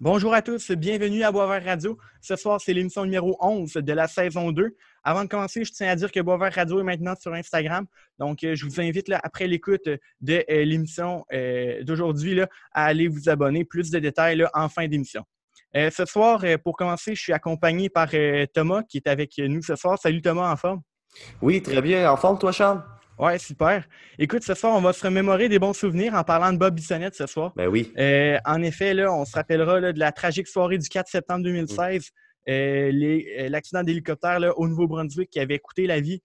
Bonjour à tous, bienvenue à Boisvert Radio. Ce soir, c'est l'émission numéro 11 de la saison 2. Avant de commencer, je tiens à dire que Boisvert Radio est maintenant sur Instagram. Donc, je vous invite, là, après l'écoute de l'émission d'aujourd'hui, là, à aller vous abonner. Plus de détails là, en fin d'émission. Ce soir, pour commencer, je suis accompagné par Thomas qui est avec nous ce soir. Salut Thomas, en forme? Oui, très bien. En forme, toi Charles? Ouais, super. Écoute, ce soir, on va se remémorer des bons souvenirs en parlant de Bob Bissonnette ce soir. Ben oui. En effet, là, on se rappellera là, de la tragique soirée du 4 septembre 2016, l'accident d'hélicoptère là, au Nouveau-Brunswick qui avait coûté la vie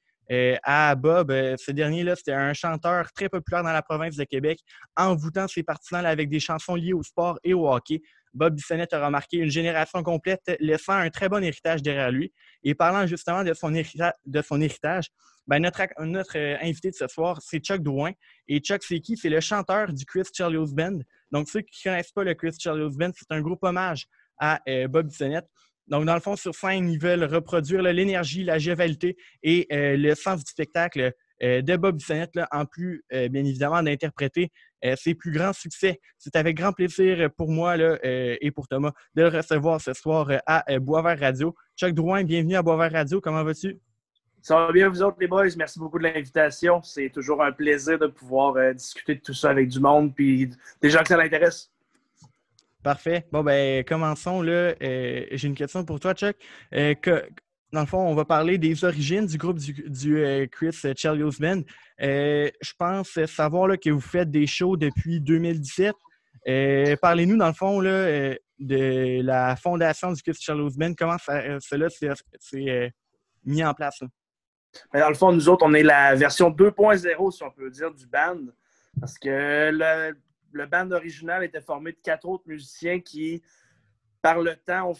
à Bob. Ce dernier, là, c'était un chanteur très populaire dans la province de Québec, envoûtant ses partisans là, avec des chansons liées au sport et au hockey. Bob Bissonnette a remarqué une génération complète, laissant un très bon héritage derrière lui. Et parlant justement de son héritage, ben notre invité de ce soir, c'est Chuck Drouin. Et Chuck, c'est qui? C'est le chanteur du Chris Charles Band. Donc, ceux qui ne connaissent pas le Chris Charles Band, c'est un groupe hommage à Bob Bissonnette. Donc, dans le fond, sur scène, ils veulent reproduire là, l'énergie, la jovialité et le sens du spectacle de Bob Bissonnette, là, en plus, bien évidemment, d'interpréter ses plus grands succès. C'est avec grand plaisir pour moi là, et pour Thomas de le recevoir ce soir à Boisvert Radio. Chuck Drouin, bienvenue à Boisvert Radio. Comment vas-tu? Ça va bien, vous autres, les boys? Merci beaucoup de l'invitation. C'est toujours un plaisir de pouvoir discuter de tout ça avec du monde puis des gens que ça l'intéresse. Parfait. Bon, ben commençons. Là. J'ai une question pour toi, Chuck. Dans le fond, on va parler des origines du groupe du Chris Charles Band. Je pense savoir là, que vous faites des shows depuis 2017. Parlez-nous, dans le fond, là, de la fondation du Chris Charles Band. Comment cela s'est mis en place? Là? Dans le fond, nous autres, on est la version 2.0, si on peut dire, du band. Parce que le band original était formé de 4 autres musiciens qui, par le temps, ont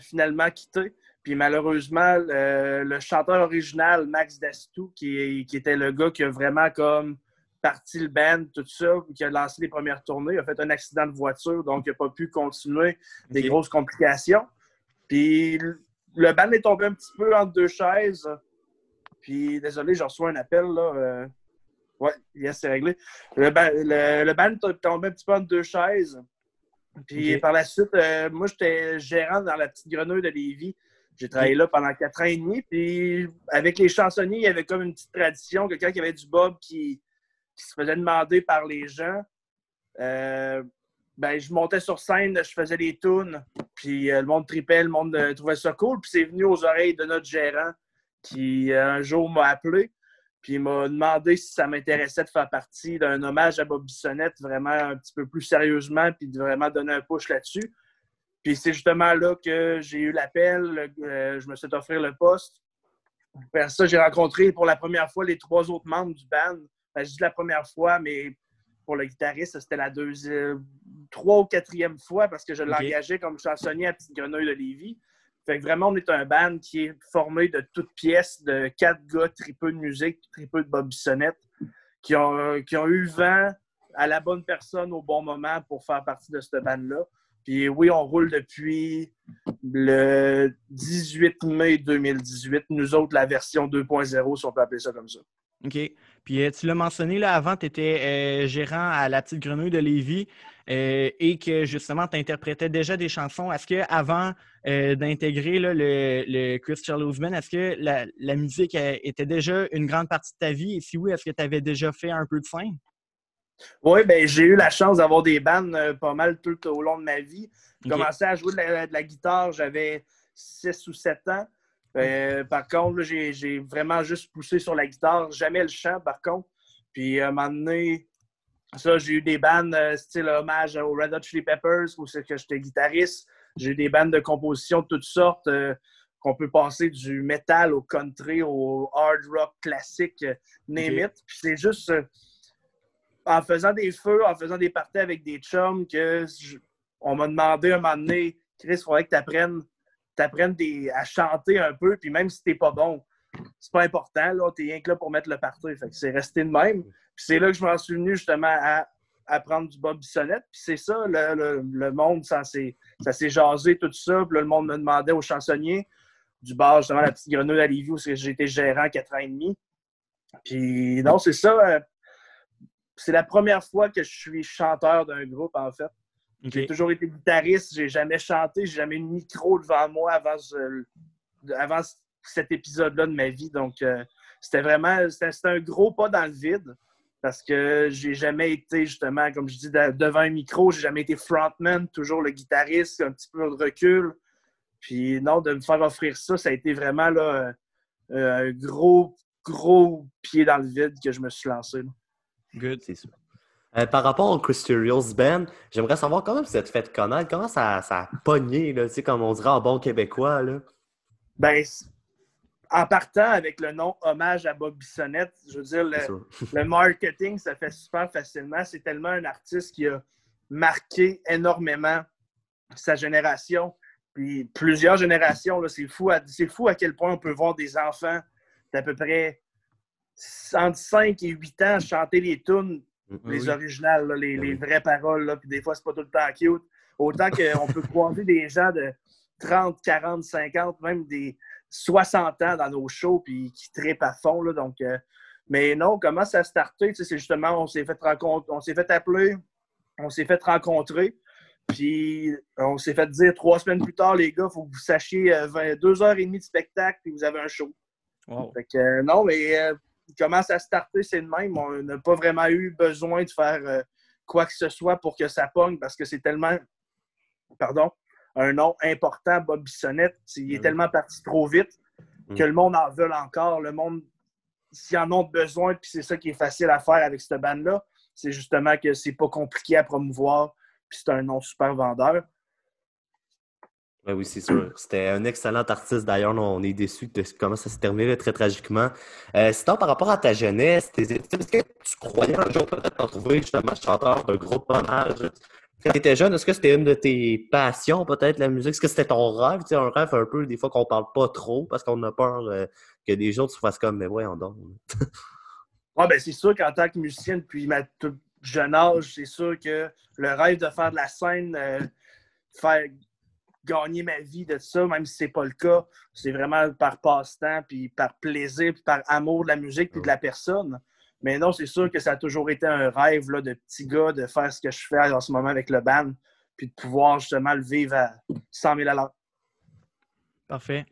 finalement quitté. Puis malheureusement, le chanteur original, Max Dassitou, qui était le gars qui a vraiment comme parti le band, tout ça, qui a lancé les premières tournées, a fait un accident de voiture, donc il n'a pas pu continuer, des grosses complications. Puis le band est tombé un petit peu entre deux chaises. Puis désolé, j'ai reçu un appel, là. Ouais, yes, c'est réglé. Le band est tombé un petit peu entre deux chaises. Puis par la suite, moi, j'étais gérant dans la Petite Grenouille de Lévis. J'ai travaillé là pendant 4 ans et demi, puis avec les chansonniers, il y avait comme une petite tradition que quand il y avait du Bob qui se faisait demander par les gens, ben je montais sur scène, je faisais des tunes, puis le monde tripait, le monde trouvait ça cool, puis c'est venu aux oreilles de notre gérant qui un jour m'a appelé, puis il m'a demandé si ça m'intéressait de faire partie d'un hommage à Bob Bissonnette vraiment un petit peu plus sérieusement, puis de vraiment donner un push là-dessus. Puis c'est justement là que j'ai eu l'appel, je me suis offert le poste. Après ça, j'ai rencontré pour la première fois les 3 autres membres du band. Enfin, je dis la première fois, mais pour le guitariste, c'était la 3e ou 4e fois parce que je l'engageais comme chansonnier à Petite Grenouille de Lévis. Fait que vraiment, on est un band qui est formé de toutes pièces, de 4 gars tripeux de musique, tripeux de Bob Bissonnette, qui ont eu vent à la bonne personne au bon moment pour faire partie de ce band-là. Puis oui, on roule depuis le 18 mai 2018. Nous autres, la version 2.0, si on peut appeler ça comme ça. OK. Puis tu l'as mentionné, là, avant, tu étais gérant à la Petite Grenouille de Lévis et que, justement, tu interprétais déjà des chansons. Est-ce qu'avant d'intégrer là, le Chris Charles Band, est-ce que la musique était déjà une grande partie de ta vie? Et si oui, est-ce que tu avais déjà fait un peu de scène? Oui, bien, j'ai eu la chance d'avoir des bands pas mal tout au long de ma vie. J'ai commencé à jouer de la guitare, j'avais 6 ou 7 ans. Par contre, là, j'ai vraiment juste poussé sur la guitare, jamais le chant, par contre. Puis, à un moment donné, ça, j'ai eu des bands style hommage aux Red Hot Chili Peppers, où c'est que j'étais guitariste. J'ai eu des bands de composition de toutes sortes, qu'on peut passer du metal au country, au hard rock classique, name it. Puis, c'est juste... en faisant des feux, en faisant des parties avec des chums, on m'a demandé un moment donné, Chris, il faudrait que t'apprennes à chanter un peu, puis même si t'es pas bon, c'est pas important, là, t'es rien que là pour mettre le party. Fait que c'est resté de même. Puis c'est là que je m'en suis venu justement à apprendre du Bob Bissonnette. Puis c'est ça, le monde, ça s'est jasé, tout ça. Puis là, le monde me demandait aux chansonniers du bar, justement, la Petite Grenouille à Lévis, où j'ai été gérant 4 ans et demi. Puis non, c'est ça... C'est la première fois que je suis chanteur d'un groupe, en fait. Okay. J'ai toujours été guitariste, j'ai jamais chanté, j'ai jamais eu de micro devant moi avant cet épisode-là de ma vie. Donc, c'était vraiment... C'était un gros pas dans le vide parce que j'ai jamais été, justement, comme je dis, devant un micro. J'ai jamais été frontman, toujours le guitariste, un petit peu de recul. Puis non, de me faire offrir ça, ça a été vraiment là, un gros pied dans le vide que je me suis lancé. Là. Good, c'est sûr. Par rapport au Chris Charles Band, j'aimerais savoir comment vous êtes fait connaître, comment ça a pogné, là, comme on dirait en bon québécois. Là. Ben, en partant avec le nom Hommage à Bob Bissonnette, je veux dire, le marketing, ça fait super facilement. C'est tellement un artiste qui a marqué énormément sa génération. Puis plusieurs générations, là, c'est fou à quel point on peut voir des enfants d'à peu près entre 5 et 8 ans chanter les tunes. Les originales, là, les vraies paroles, là, puis des fois, c'est pas tout le temps cute. Autant qu'on peut croiser des gens de 30, 40, 50, même des 60 ans dans nos shows, puis qui trippent à fond. Là, donc, mais non, comment ça a starté? C'est justement, on s'est fait appeler, on s'est fait rencontrer, puis on s'est fait dire 3 semaines plus tard, les gars, il faut que vous sachiez 2h30 de spectacle, puis vous avez un show. Wow. Fait que, non, mais... comment ça a starté, c'est le même. On n'a pas vraiment eu besoin de faire quoi que ce soit pour que ça pogne parce que c'est tellement, un nom important, Bob Bissonnette. Il est tellement parti trop vite que le monde en veut encore. Le monde, s'ils en ont besoin, puis c'est ça qui est facile à faire avec cette bande-là, c'est justement que c'est pas compliqué à promouvoir, puis c'est un nom super vendeur. Oui, c'est sûr. C'était un excellent artiste. D'ailleurs, on est déçus de comment ça se terminait très tragiquement. Sinon, par rapport à ta jeunesse, tes études, est-ce que tu croyais un jour peut-être retrouver justement chanteur d'un groupe hommage? Quand tu étais jeune, est-ce que c'était une de tes passions, peut-être, la musique? Est-ce que c'était ton rêve? Tu sais, un rêve un peu, des fois, qu'on parle pas trop parce qu'on a peur que des gens se fassent comme, mais voyons donc. Ah, ben, c'est sûr qu'en tant que musicien, depuis ma toute jeune âge, c'est sûr que le rêve de faire de la scène, gagner ma vie de ça, même si c'est pas le cas. C'est vraiment par passe-temps, puis par plaisir, puis par amour de la musique, puis de la personne. Mais non, c'est sûr que ça a toujours été un rêve là, de petit gars de faire ce que je fais en ce moment avec le band, puis de pouvoir justement le vivre à 100 000 $. Parfait.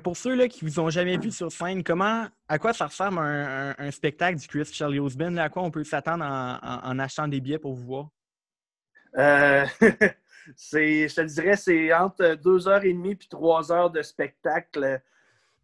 Pour ceux là, qui vous ont jamais vu sur scène, à quoi ça ressemble un spectacle du Chris Charles Band? À quoi on peut s'attendre en achetant des billets pour vous voir? Je te dirais, c'est entre 2h30 puis 3h de spectacle.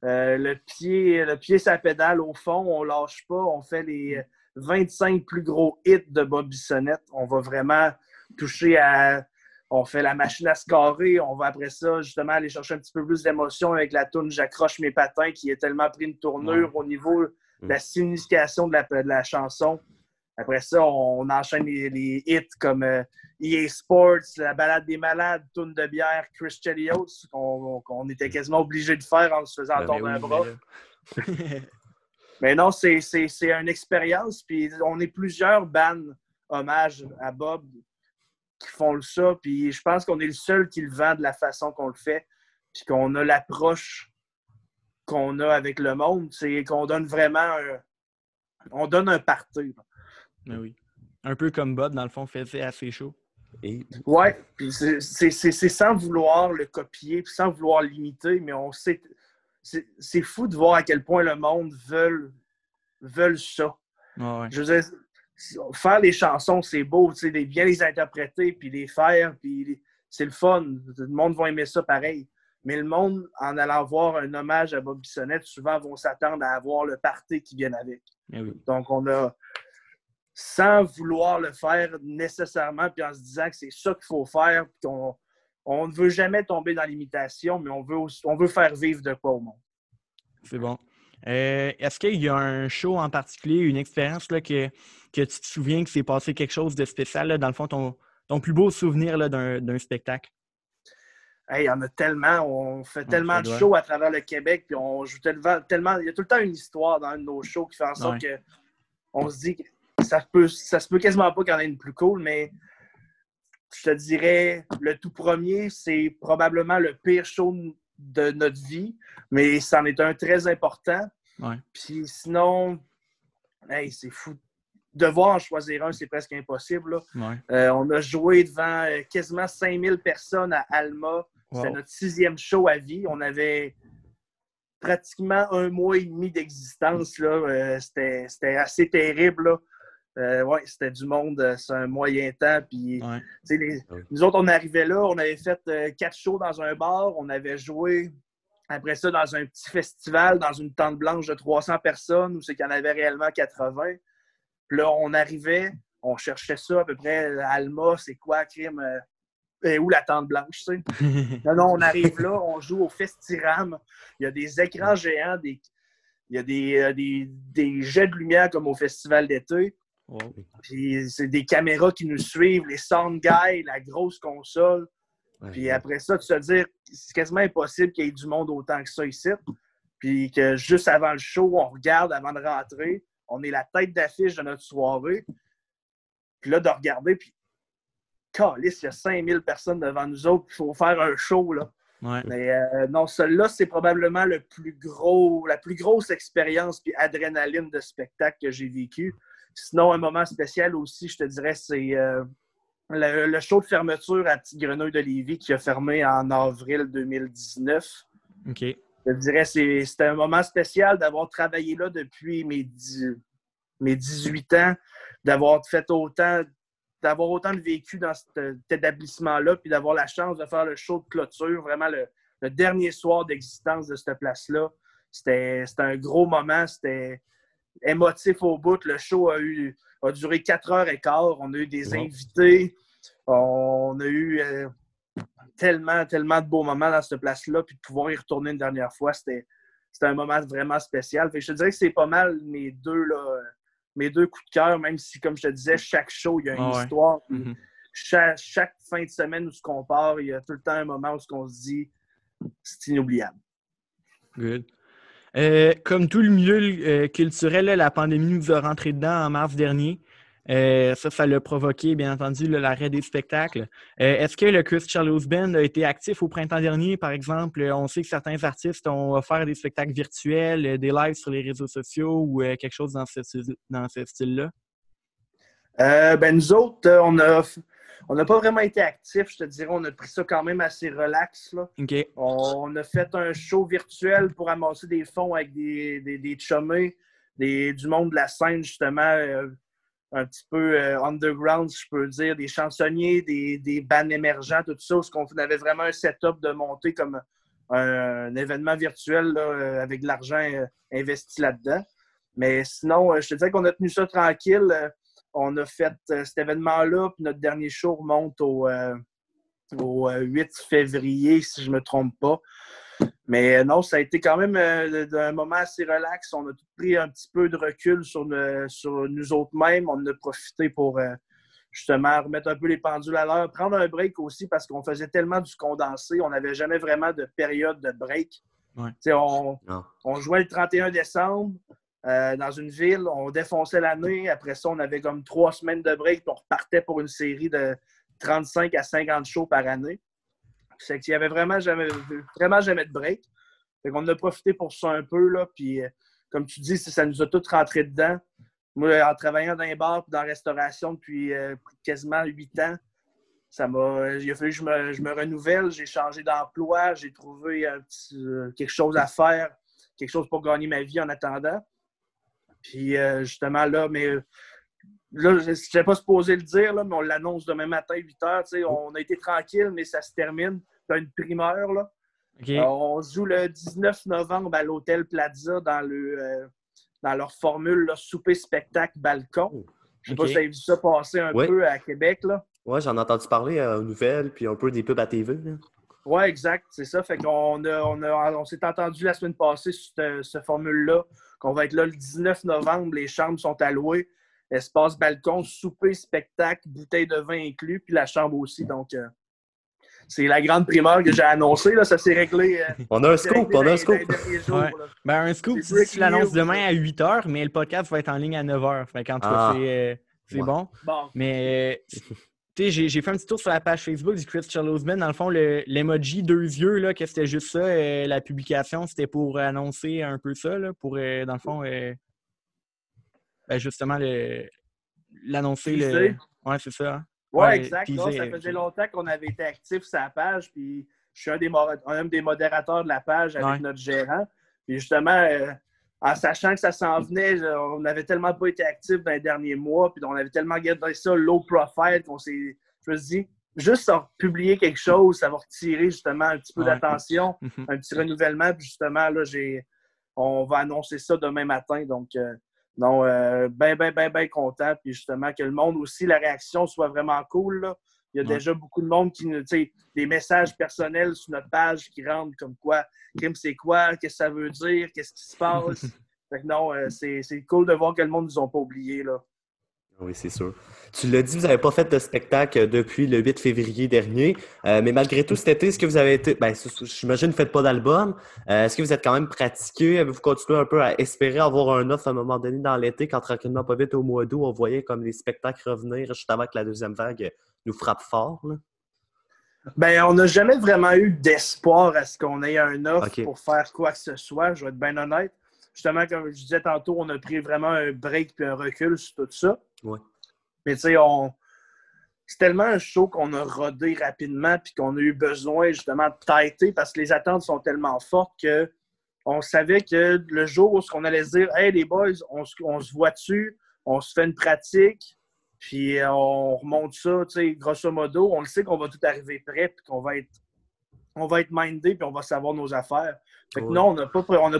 Le pied sur la pédale, au fond, on lâche pas. On fait les 25 plus gros hits de Bob Bissonnette. On va vraiment toucher à... On fait la machine à se carrer. On va, après ça, justement, aller chercher un petit peu plus d'émotion avec la toune « J'accroche mes patins » qui a tellement pris une tournure au niveau de la signification de la chanson. Après ça, on enchaîne les hits comme EA Sports, La balade des malades, Toune de bière, Chris Chelios, qu'on était quasiment obligé de faire en se faisant tomber un bras. Mais non, c'est une expérience. Puis on est plusieurs bands hommage à Bob qui font ça. Puis je pense qu'on est le seul qui le vend de la façon qu'on le fait. Puis qu'on a l'approche qu'on a avec le monde. C'est qu'on donne vraiment un party. Ben oui. Un peu comme Bob, dans le fond, faisait assez chaud. Oui, puis c'est sans vouloir le copier, puis sans vouloir l'imiter, mais on sait... C'est fou de voir à quel point le monde veut ça. Ah ouais. Je veux dire, faire les chansons, c'est beau, tu sais, bien les interpréter, puis les faire, puis c'est le fun. Le monde va aimer ça pareil. Mais le monde, en allant voir un hommage à Bob Bissonnette, souvent vont s'attendre à avoir le party qui vient avec. Ah oui. Donc, on a... sans vouloir le faire nécessairement, puis en se disant que c'est ça qu'il faut faire, puis qu'on ne veut jamais tomber dans l'imitation, mais on veut faire vivre de quoi au monde. C'est bon. Est-ce qu'il y a un show en particulier, une expérience là, que tu te souviens que s'est passé quelque chose de spécial, là, dans le fond, ton plus beau souvenir là, d'un spectacle? Hey, il y en a tellement. On fait tellement de shows à travers le Québec, puis on joue tellement... Il y a tout le temps une histoire dans un de nos shows qui fait en sorte que on se dit... Ça se peut quasiment pas qu'il y en ait une plus cool, mais je te dirais, le tout premier, c'est probablement le pire show de notre vie, mais c'en est un très important. Ouais. Puis sinon, hey, c'est fou. devoir en choisir un, c'est presque impossible. Là. Ouais. On a joué devant quasiment 5000 personnes à Alma. Wow. C'était notre 6e show à vie. On avait pratiquement 1 mois et demi d'existence. Là. C'était assez terrible. Là. Oui, c'était du monde, c'est un moyen temps. Puis, ouais. Nous autres, on arrivait là, on avait fait 4 shows dans un bar, on avait joué après ça dans un petit festival, dans une tente blanche de 300 personnes, où c'est qu'il y en avait réellement 80. Puis là, on arrivait, on cherchait ça à peu près, à Alma, c'est quoi, crime, où la tente blanche, tu sais? Non, on arrive là, on joue au Festirame, il y a des écrans géants, il y a des jets de lumière comme au festival d'été. Oh. Puis c'est des caméras qui nous suivent, les sound guys, la grosse console. Ouais. Puis après ça, tu te dis, c'est quasiment impossible qu'il y ait du monde autant que ça ici. Puis que juste avant le show, on regarde avant de rentrer, on est la tête d'affiche de notre soirée. Puis là, de regarder, puis calisse, il y a 5000 personnes devant nous autres, il faut faire un show, là. Ouais. Mais non, celle-là, c'est probablement la plus grosse expérience puis adrénaline de spectacle que j'ai vécu. Sinon, un moment spécial aussi, je te dirais, c'est le show de fermeture à Petite Grenouille de Lévis qui a fermé en avril 2019. OK. Je te dirais, c'était un moment spécial d'avoir travaillé là depuis mes 18 ans, d'avoir autant de vécu dans cet établissement-là, puis d'avoir la chance de faire le show de clôture, vraiment le dernier soir d'existence de cette place-là. C'était un gros moment, c'était émotif au bout. Le show a duré 4h15. On a eu des invités. On a eu tellement de beaux moments dans cette place-là. Puis de pouvoir y retourner une dernière fois, c'était un moment vraiment spécial. Fait que je te dirais que c'est pas mal mes deux coups de cœur, même si, comme je te disais, chaque show, il y a une histoire. Mm-hmm. Chaque fin de semaine où ce qu'on part, il y a tout le temps un moment où ce qu'on se dit c'est inoubliable. Good. Comme tout le milieu culturel, là, la pandémie nous a rentré dedans en mars dernier. Ça l'a provoqué, bien entendu, là, l'arrêt des spectacles. Est-ce que le Chris Charles Band a été actif au printemps dernier, par exemple? On sait que certains artistes ont offert des spectacles virtuels, des lives sur les réseaux sociaux ou quelque chose dans ce style-là? Nous autres, on n'a pas vraiment été actifs, je te dirais. On a pris ça quand même assez relax. Là. Okay. On a fait un show virtuel pour amasser des fonds avec des chumés, du monde de la scène, justement, un petit peu underground, si je peux dire, des chansonniers, des bands émergents, tout ça. On avait vraiment un setup de monter comme un événement virtuel là, avec de l'argent investi là-dedans. Mais sinon, je te dirais qu'on a tenu ça tranquille. On a fait cet événement-là, puis notre dernier show remonte au 8 février, si je ne me trompe pas. Mais non, ça a été quand même un moment assez relax. On a tout pris un petit peu de recul sur nous autres-mêmes. On en a profité pour justement remettre un peu les pendules à l'heure. Prendre un break aussi, parce qu'on faisait tellement du condensé. On n'avait jamais vraiment de période de break. Ouais. On jouait le 31 décembre. Dans une ville, on défonçait l'année. Après ça, on avait comme 3 semaines de break, puis on repartait pour une série de 35 à 50 shows par année. C'est qu'il n'y avait vraiment jamais de break. Fait qu'on en a profité pour ça un peu, là. Puis, comme tu dis, ça nous a tous rentrés dedans. Moi, en travaillant dans les bars et dans la restauration depuis quasiment 8 ans, il a fallu que je me renouvelle. J'ai changé d'emploi, j'ai trouvé quelque chose à faire, quelque chose pour gagner ma vie en attendant. Puis justement, là, mais là, je n'étais pas supposé le dire, là, mais on l'annonce demain matin, 8h. On a été tranquille, mais ça se termine. C'est une primeur, là. Okay. On joue le 19 novembre à l'Hôtel Plaza dans leur formule là, souper-spectacle-balcon. Je ne sais pas si vous avez vu ça passer un peu à Québec, là. Oui, j'en ai entendu parler aux nouvelles, puis un peu des pubs à TV, là. Oui, exact, c'est ça. Fait qu'on s'est entendu la semaine passée sur cette formule-là, qu'on va être là le 19 novembre. Les chambres sont allouées. Espace balcon, souper, spectacle, bouteille de vin inclus, puis la chambre aussi. Donc, c'est la grande primeur que j'ai annoncée. Là, ça s'est réglé. On a un scoop. Jours, ouais. Un scoop, si tu l'annonces demain à 8h, mais le podcast va être en ligne à 9h. Fait qu'en tout cas, c'est bon. Mais... J'ai fait un petit tour sur la page Facebook du Chris Charles Band. Dans le fond, l'emoji 2 yeux, là, que c'était juste ça, la publication, c'était pour annoncer un peu ça, là, pour, dans le fond, justement, l'annoncer. Oui, c'est ça. Hein? Oui, exact. Là, ça faisait longtemps qu'on avait été actifs sur la page. Puis je suis un des modérateurs de la page avec notre gérant. Puis justement, en sachant que ça s'en venait, on n'avait tellement pas été actifs dans les derniers mois. Puis on avait tellement gardé ça low profile qu'on s'est. Je me suis dit, juste publier quelque chose, ça va retirer justement un petit peu d'attention, un petit renouvellement. Puis justement, là, on va annoncer ça demain matin. Donc, non, ben content. Puis justement, que le monde aussi, la réaction soit vraiment cool. Là. Il y a déjà beaucoup de monde qui nous, tu sais, des messages personnels sur notre page qui rentrent comme quoi, crime, c'est quoi, qu'est-ce que ça veut dire, qu'est-ce qui se passe. Fait que non, c'est cool de voir que le monde ne nous a pas oubliés, là. Oui, c'est sûr. Tu l'as dit, vous n'avez pas fait de spectacle depuis le 8 février dernier, mais malgré tout, cet été, est-ce que vous avez été... Ben, j'imagine que vous ne faites pas d'album. Est-ce que vous êtes quand même pratiqué? Avez-vous continué un peu à espérer avoir un offre à un moment donné dans l'été, quand tranquillement, pas vite, au mois d'août, on voyait comme les spectacles revenir juste avant que la deuxième vague nous frappe fort? Là? Ben, on n'a jamais vraiment eu d'espoir à ce qu'on ait un offre pour faire quoi que ce soit, je vais être bien honnête. Justement, comme je disais tantôt, on a pris vraiment un break puis un recul sur tout ça. Ouais. Mais tu sais, c'est tellement un show qu'on a rodé rapidement puis qu'on a eu besoin justement de tâter parce que les attentes sont tellement fortes que on savait que le jour où on allait se dire « Hey les boys, on se voit dessus, on se fait une pratique puis on remonte ça, tu sais, grosso modo, on le sait qu'on va tout arriver prêt puis qu'on va être mindé puis on va savoir nos affaires. » Fait que non, on n'a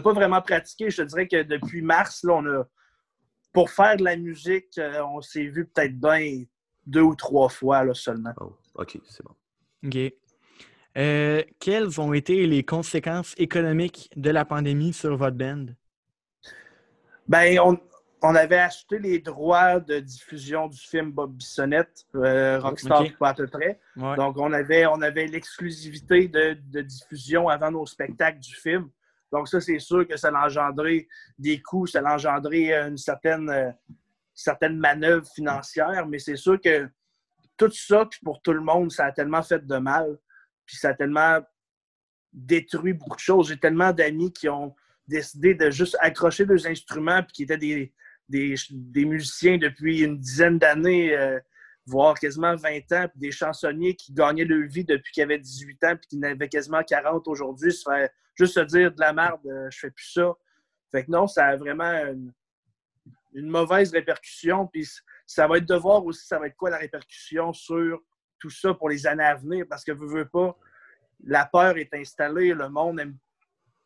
pas vraiment pratiqué. Je te dirais que depuis mars, là, pour faire de la musique, on s'est vu peut-être bien 2 ou 3 fois là, seulement. Oh, OK, c'est bon. OK. Quelles ont été les conséquences économiques de la pandémie sur votre band? Bien, on avait acheté les droits de diffusion du film Bob Bissonnette, Rockstar pas à peu près. Ouais. Donc, on avait l'exclusivité de diffusion avant nos spectacles du film. Donc, ça, c'est sûr que ça a engendré des coûts, ça a engendré une certaine manœuvre financière, mais c'est sûr que tout ça, puis pour tout le monde, ça a tellement fait de mal, puis ça a tellement détruit beaucoup de choses. J'ai tellement d'amis qui ont décidé de juste accrocher 2 instruments, puis qui étaient des musiciens depuis une dizaine d'années, voire quasiment 20 ans, puis des chansonniers qui gagnaient leur vie depuis qu'ils avaient 18 ans, puis qui n'avaient quasiment 40 aujourd'hui, se faire juste se dire de la merde, je fais plus ça. Fait que non, ça a vraiment une mauvaise répercussion, puis ça va être de voir aussi, ça va être quoi la répercussion sur tout ça pour les années à venir, parce que vous ne voulez pas, la peur est installée, le monde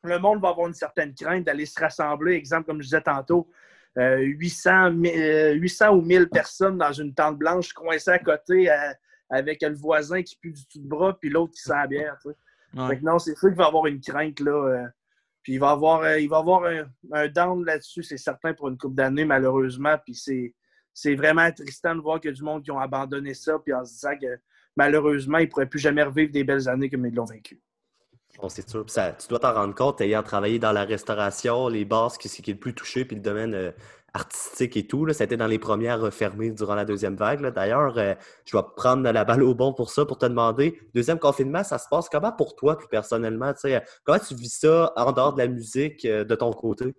va avoir une certaine crainte d'aller se rassembler, exemple, comme je disais tantôt, 800 ou 1000 personnes dans une tente blanche coincées à côté avec le voisin qui pue du tout de bras puis l'autre qui sent la bière. Tu sais. Ouais. Fait que non, c'est sûr qu'il va y avoir une crainte. Là, puis il va avoir un down là-dessus, c'est certain, pour une couple d'années, malheureusement. Puis c'est vraiment attristant de voir qu'il y a du monde qui ont abandonné ça puis en se disant que malheureusement, ils ne pourraient plus jamais revivre des belles années comme ils l'ont vécu. Bon, c'est sûr. Puis ça, tu dois t'en rendre compte, ayant travaillé dans la restauration, les bars, qui est le plus touché, puis le domaine artistique et tout. Là, ça a été dans les premières fermées durant la deuxième vague. Là. D'ailleurs, je vais prendre la balle au bon pour ça, pour te demander, deuxième confinement, ça se passe comment pour toi, plus personnellement? Comment tu vis ça en dehors de la musique de ton côté?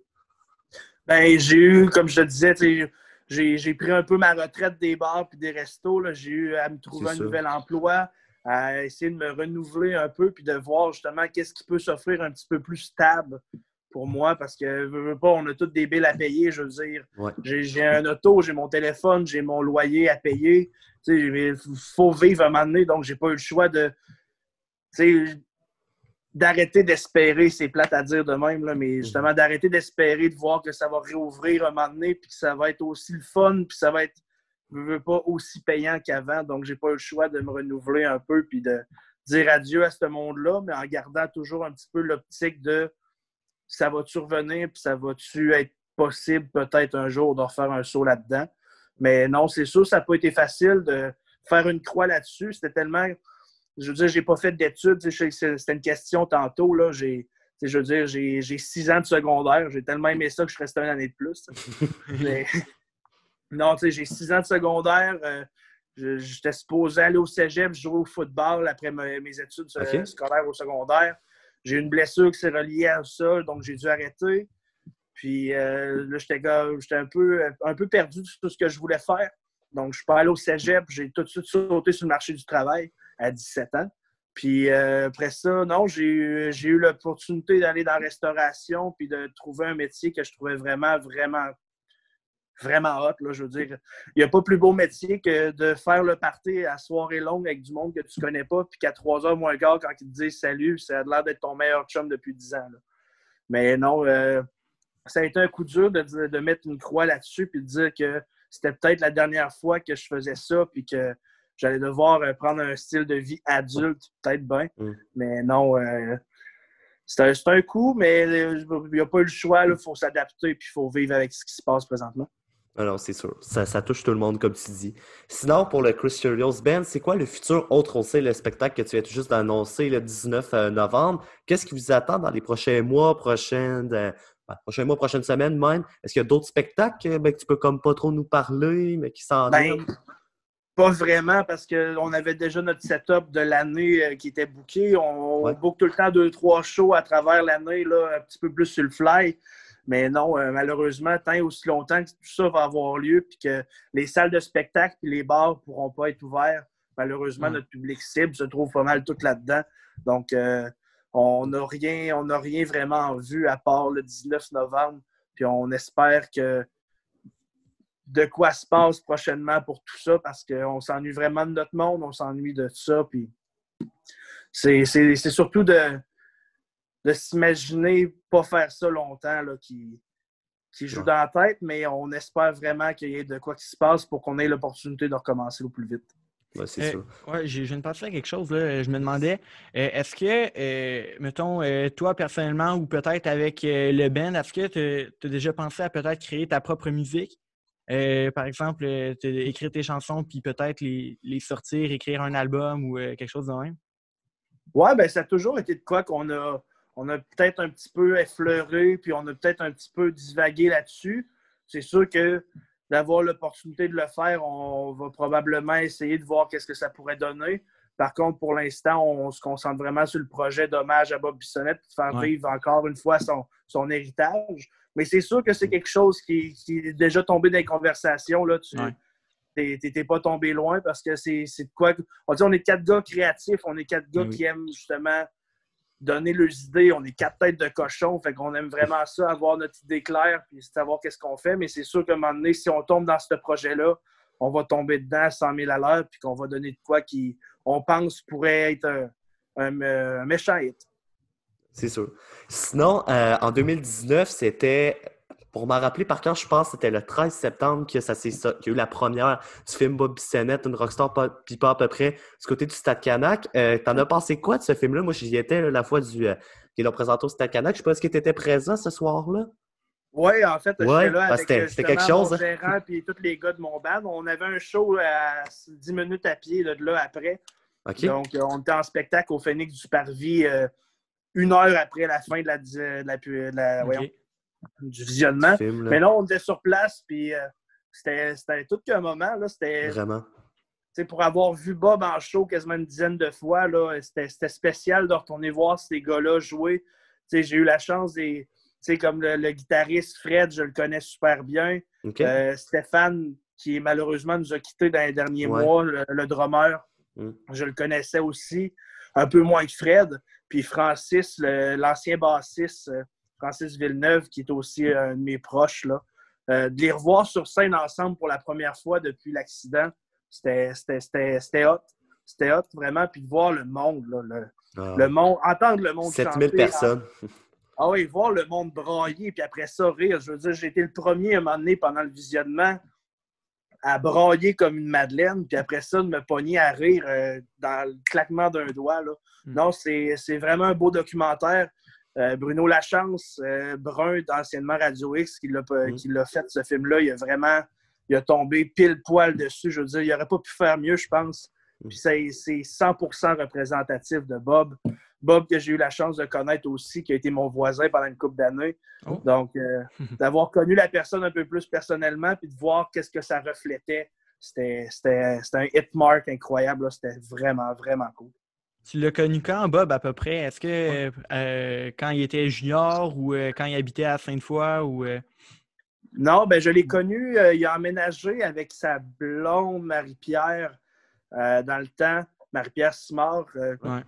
Bien, j'ai eu, comme je te disais, j'ai pris un peu ma retraite des bars puis des restos. Là. J'ai eu à me trouver un nouvel emploi, à essayer de me renouveler un peu puis de voir justement qu'est-ce qui peut s'offrir un petit peu plus stable pour moi parce que, veux pas, on a toutes des billes à payer, je veux dire. Ouais. J'ai un auto, j'ai mon téléphone, j'ai mon loyer à payer. Il faut vivre à un moment donné, donc j'ai pas eu le choix d'arrêter d'espérer. C'est plate à dire de même, là, mais justement d'arrêter d'espérer, de voir que ça va réouvrir un moment donné puis que ça va être aussi le fun puis ça va être pas aussi payant qu'avant, donc j'ai pas eu le choix de me renouveler un peu puis de dire adieu à ce monde-là, mais en gardant toujours un petit peu l'optique de ça va-tu revenir puis ça va-tu être possible peut-être un jour de refaire un saut là-dedans. Mais non, c'est sûr, ça n'a pas été facile de faire une croix là-dessus. C'était tellement, je veux dire, j'ai pas fait d'études, c'était une question tantôt, là, je veux dire, j'ai 6 ans de secondaire, j'ai tellement aimé ça que je restais une année de plus. Mais... Non, tu sais, j'ai 6 ans de secondaire. J'étais supposé aller au cégep, jouer au football après mes études scolaires au secondaire. J'ai eu une blessure qui s'est reliée à ça, donc j'ai dû arrêter. Puis là, j'étais un peu perdu de tout ce que je voulais faire. Donc, je suis pas allé au cégep. J'ai tout de suite sauté sur le marché du travail à 17 ans. Puis après ça, non, j'ai eu l'opportunité d'aller dans la restauration puis de trouver un métier que je trouvais vraiment, vraiment, vraiment hot. Là, je veux dire, il n'y a pas plus beau métier que de faire le party à soirée longue avec du monde que tu ne connais pas puis qu'à 3h moins le quart, quand ils te disent « Salut », ça a l'air d'être ton meilleur chum depuis 10 ans. Là. Mais non, ça a été un coup dur de mettre une croix là-dessus puis de dire que c'était peut-être la dernière fois que je faisais ça puis que j'allais devoir prendre un style de vie adulte, peut-être bien. Mm. Mais non, c'est un coup, mais il n'y a pas eu le choix. Il faut s'adapter et il faut vivre avec ce qui se passe présentement. Alors, c'est sûr. Ça touche tout le monde, comme tu dis. Sinon, pour le Chris Charles Band, c'est quoi le futur? Autre, on sait le spectacle que tu as juste annoncé le 19 novembre. Qu'est-ce qui vous attend dans les prochains mois, prochaines semaines même? Est-ce qu'il y a d'autres spectacles que tu peux comme pas trop nous parler, mais qui s'en viennent? Pas vraiment, parce qu'on avait déjà notre setup de l'année qui était booké. On book tout le temps 2-3 shows à travers l'année, là, un petit peu plus sur le fly. Mais non, malheureusement, tant et aussi longtemps que tout ça va avoir lieu puis que les salles de spectacle et les bars ne pourront pas être ouverts, malheureusement, notre public cible se trouve pas mal tout là-dedans. Donc, on n'a rien vraiment en vue à part le 19 novembre. Puis on espère que de quoi se passe prochainement pour tout ça, parce qu'on s'ennuie vraiment de notre monde, on s'ennuie de ça, puis c'est surtout de s'imaginer pas faire ça longtemps là, qui joue dans la tête, mais on espère vraiment qu'il y ait de quoi qui se passe pour qu'on ait l'opportunité de recommencer au plus vite. Ouais, c'est sûr. Ouais, j'ai une pensée à quelque chose. Là. Je me demandais, est-ce que, mettons, toi personnellement, ou peut-être avec le band, est-ce que tu as déjà pensé à peut-être créer ta propre musique? Par exemple, écrire tes chansons puis peut-être les sortir, écrire un album ou quelque chose de même? Ouais, ben ça a toujours été de quoi qu'on a peut-être un petit peu effleuré puis on a peut-être un petit peu divagué là-dessus. C'est sûr que d'avoir l'opportunité de le faire, on va probablement essayer de voir qu'est-ce que ça pourrait donner. Par contre, pour l'instant, on se concentre vraiment sur le projet d'hommage à Bob Bissonnette pour faire vivre encore une fois son héritage. Mais c'est sûr que c'est quelque chose qui est déjà tombé dans les conversations. Là, tu n'étais pas tombé loin parce que c'est de quoi... On dit on est 4 gars créatifs, on est 4 gars qui aiment justement donner leurs idées, on est 4 têtes de cochon, fait qu'on aime vraiment ça, avoir notre idée claire puis savoir qu'est-ce qu'on fait. Mais c'est sûr qu'à un moment donné, si on tombe dans ce projet-là, on va tomber dedans à 100 000 à l'heure puis qu'on va donner de quoi qui, on pense, pourrait être un méchant hit. C'est sûr. Sinon, en 2019, c'était, pour m'en rappeler par cœur, je pense que c'était le 13 septembre qu'il y a eu la première du film Bob Bissonnette, une rockstar pipa à peu près, du côté du Stade Canac. T'en as pensé quoi de ce film-là? Moi, j'y étais là, la fois qu'ils l'ont présenté au Stade Canac. Je sais pas, est-ce que t'étais présent ce soir-là? Oui, en fait, j'étais là avec mon gérant et tous les gars de mon band. On avait un show à 10 minutes à pied de là après. Okay. Donc, on était en spectacle au Phénix du Parvis, une heure après la fin du visionnement. Film, là. Mais là, on était sur place, puis c'était tout qu'un moment. Là, c'était, vraiment. Pour avoir vu Bob en show quasiment une dizaine de fois, là, c'était spécial de retourner voir ces gars-là jouer. T'sais, j'ai eu la chance, comme le guitariste Fred, je le connais super bien. Okay. Stéphane, qui malheureusement nous a quittés dans les derniers mois, le drummer, je le connaissais aussi. Un peu moins que Fred. Puis Francis, l'ancien bassiste, Francis Villeneuve, qui est aussi un de mes proches, là, de les revoir sur scène ensemble pour la première fois depuis l'accident, c'était hot. C'était hot, vraiment. Puis de voir le monde, là, le monde, entendre le monde 7 000 chanter, personnes. Ah oui, voir le monde brailler, puis après ça, rire. Je veux dire, j'ai été le premier à un moment donné pendant le visionnement à brailler comme une madeleine, puis après ça, de me pogner à rire dans le claquement d'un doigt. Là. Non, c'est vraiment un beau documentaire. Bruno Lachance, Brun, d'anciennement Radio X, qui l'a fait, ce film-là, il a tombé pile-poil dessus. Je veux dire, il n'aurait pas pu faire mieux, je pense. Puis c'est 100% représentatif de Bob. Bob, que j'ai eu la chance de connaître aussi, qui a été mon voisin pendant une couple d'années. Oh. Donc, d'avoir connu la personne un peu plus personnellement puis de voir qu'est-ce que ça reflétait, c'était un hit-mark incroyable. Là. C'était vraiment, vraiment cool. Tu l'as connu quand, Bob, à peu près? Est-ce que quand il était junior ou quand il habitait à Sainte-Foy? Non, ben je l'ai connu. Il a emménagé avec sa blonde Marie-Pierre dans le temps. Marie-Pierre Simard, ouais,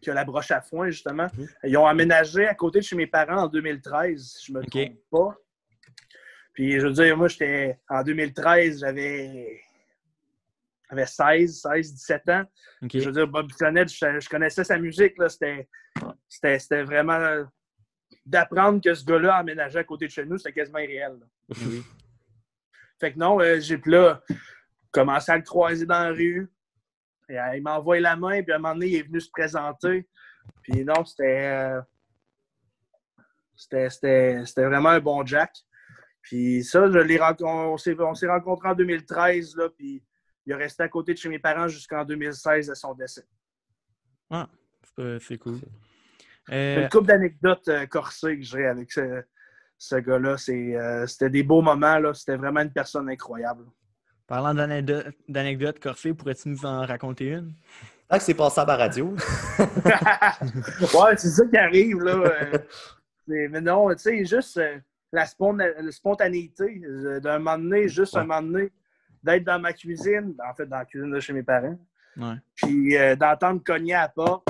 qui a la broche à foin, justement. Mmh. Ils ont emménagé à côté de chez mes parents en 2013, si je ne me trompe pas. Puis, je veux dire, moi, j'étais... En 2013, j'avais 17 ans. Okay. Je veux dire, Bob Bissonnette, je connaissais sa musique, là. C'était vraiment... D'apprendre que ce gars-là emménageait à côté de chez nous, c'était quasiment irréel. Oui. Fait que non, j'ai là commencé à le croiser dans la rue. Et, il m'a envoyé la main, puis à un moment donné, il est venu se présenter. Puis non, c'était vraiment un bon Jack. Puis ça, on s'est rencontrés en 2013, là, puis il est resté à côté de chez mes parents jusqu'en 2016 à son décès. Ah, c'est cool. Une couple d'anecdotes corsées que j'ai avec ce gars-là. C'était des beaux moments, là. C'était vraiment une personne incroyable. Parlant d'anecdotes corsées, pourrais-tu nous en raconter une? Ah, que c'est passé à la radio. Ouais, c'est ça qui arrive, là. Mais non, tu sais, juste la spontanéité d'un moment donné, juste un moment donné, d'être dans ma cuisine, en fait, dans la cuisine de chez mes parents, puis d'entendre cogner à la porte.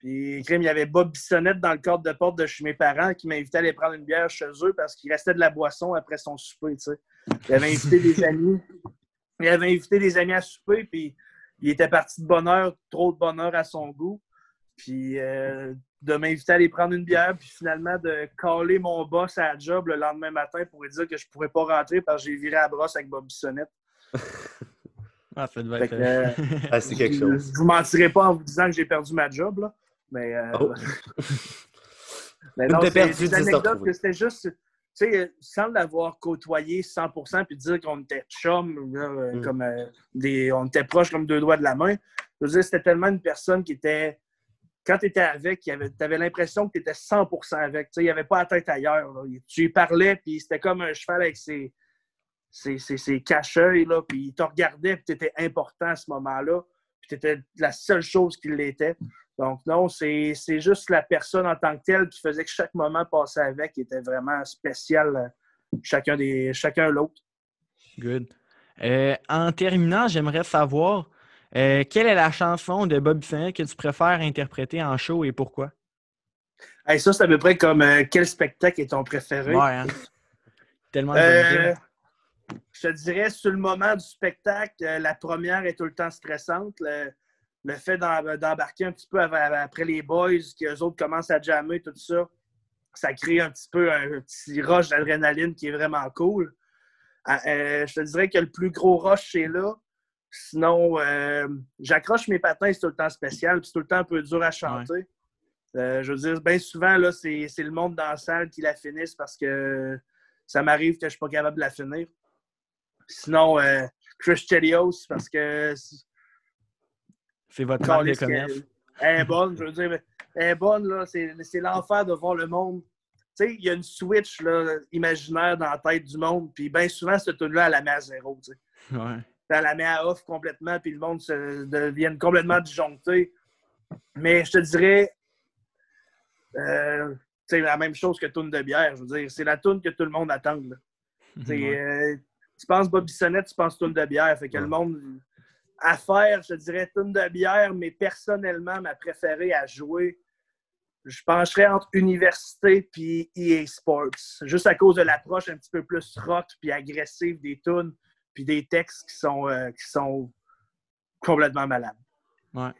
Puis, il y avait Bob Bissonnette dans le cadre de porte de chez mes parents qui m'invitait à aller prendre une bière chez eux parce qu'il restait de la boisson après son souper, tu sais. Il avait invité des amis. Il avait invité des amis à souper, puis il était parti de bonne heure, trop de bonne heure à son goût. Puis, de m'inviter à aller prendre une bière, puis finalement de caller mon boss à la job le lendemain matin pour lui dire que je pourrais pas rentrer parce que j'ai viré à brosse avec Bob Bissonnette. Ah, ça devait être... c'est quelque chose. Je vous mentirais pas en vous disant que j'ai perdu ma job, là. Mais, mais non, c'est une anecdote que c'était juste, tu sais, sans l'avoir côtoyé 100% puis dire qu'on était chum, comme on était proches comme deux doigts de la main. Je veux dire, c'était tellement une personne qui était, quand tu étais avec, tu avais l'impression que tu étais 100% avec. Tu sais, il n'y avait pas la tête ailleurs. Là. Tu lui parlais, puis c'était comme un cheval avec ses cache-œils, là, puis il te regardait, puis tu étais important à ce moment-là. Puis tu étais la seule chose qui l'était. Donc non, c'est juste la personne en tant que telle qui faisait que chaque moment passé avec était vraiment spécial, chacun l'autre. Good. En terminant, j'aimerais savoir quelle est la chanson de Bob Bissonnette que tu préfères interpréter en show et pourquoi? Hey, ça, c'est à peu près comme quel spectacle est ton préféré? Ouais, hein? Tellement de je te dirais, sur le moment du spectacle, la première est tout le temps stressante. Le fait d'embarquer un petit peu après les boys, qu'eux autres commencent à jammer, tout ça, ça crée un petit peu un petit rush d'adrénaline qui est vraiment cool. Je te dirais que le plus gros rush, c'est là. Sinon, j'accroche mes patins, c'est tout le temps spécial, puis c'est tout le temps un peu dur à chanter. Ouais. Je veux dire, bien souvent, là, c'est le monde dans la salle qui la finisse parce que ça m'arrive que je ne suis pas capable de la finir. Sinon, Chris Charles, parce que... C'est votre part de commerce. Elle est bonne, je veux dire. Elle est bonne, là. C'est l'enfer de voir le monde. Tu sais, il y a une switch là, imaginaire dans la tête du monde. Puis bien souvent, cette tune-là, elle la met à zéro. Tu sais. Ouais. Elle la met à off complètement. Puis le monde devient complètement disjoncté. Mais je te dirais, c'est la même chose que tune de bière. Je veux dire, c'est la tune que tout le monde attend. Là. Ouais. Tu penses Bob Bissonnette, tu penses tune de bière. Fait que le monde. À faire, je dirais, tune de bière, mais personnellement, ma préférée à jouer, je pencherais entre Université et EA Sports. Juste à cause de l'approche un petit peu plus rock puis agressive des tunes puis des textes qui sont complètement malades. Ouais.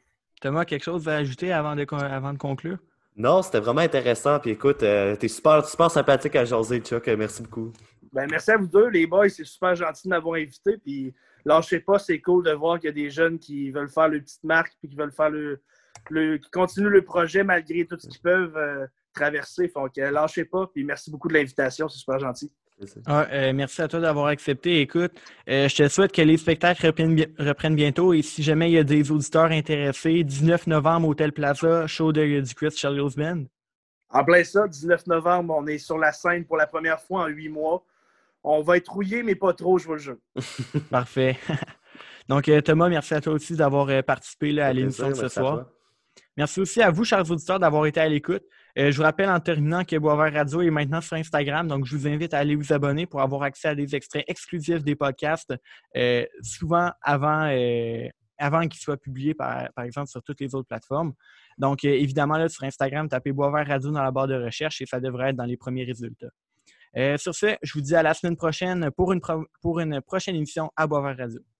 Thomas, quelque chose à ajouter avant de conclure? Non, c'était vraiment intéressant. Puis écoute, t'es super sympathique à jaser, Chuck. Merci beaucoup. Ben, merci à vous deux, les boys. C'est super gentil de m'avoir invité. Puis lâchez pas, c'est cool de voir qu'il y a des jeunes qui veulent faire leur petite marque puis qui veulent faire qui continuent le projet malgré tout ce qu'ils peuvent traverser. Donc, lâchez pas. Puis merci beaucoup de l'invitation. C'est super gentil. Merci à toi d'avoir accepté. Écoute, je te souhaite que les spectacles reprennent bientôt. Et si jamais il y a des auditeurs intéressés, 19 novembre, Hôtel Plaza, show du Chris Charles Band. En plein ça, 19 novembre, on est sur la scène pour la première fois en 8 mois. On va être rouillé, mais pas trop, je vois le jeu. Parfait. Donc, Thomas, merci à toi aussi d'avoir participé là, à l'émission de ce soir. Merci aussi à vous, chers auditeurs, d'avoir été à l'écoute. Je vous rappelle en terminant que Boisvert Radio est maintenant sur Instagram, donc je vous invite à aller vous abonner pour avoir accès à des extraits exclusifs des podcasts, souvent avant qu'ils soient publiés, par exemple, sur toutes les autres plateformes. Donc, évidemment, là, sur Instagram, tapez Boisvert Radio dans la barre de recherche et ça devrait être dans les premiers résultats. Sur ce, je vous dis à la semaine prochaine pour une prochaine émission à Boisvert Radio.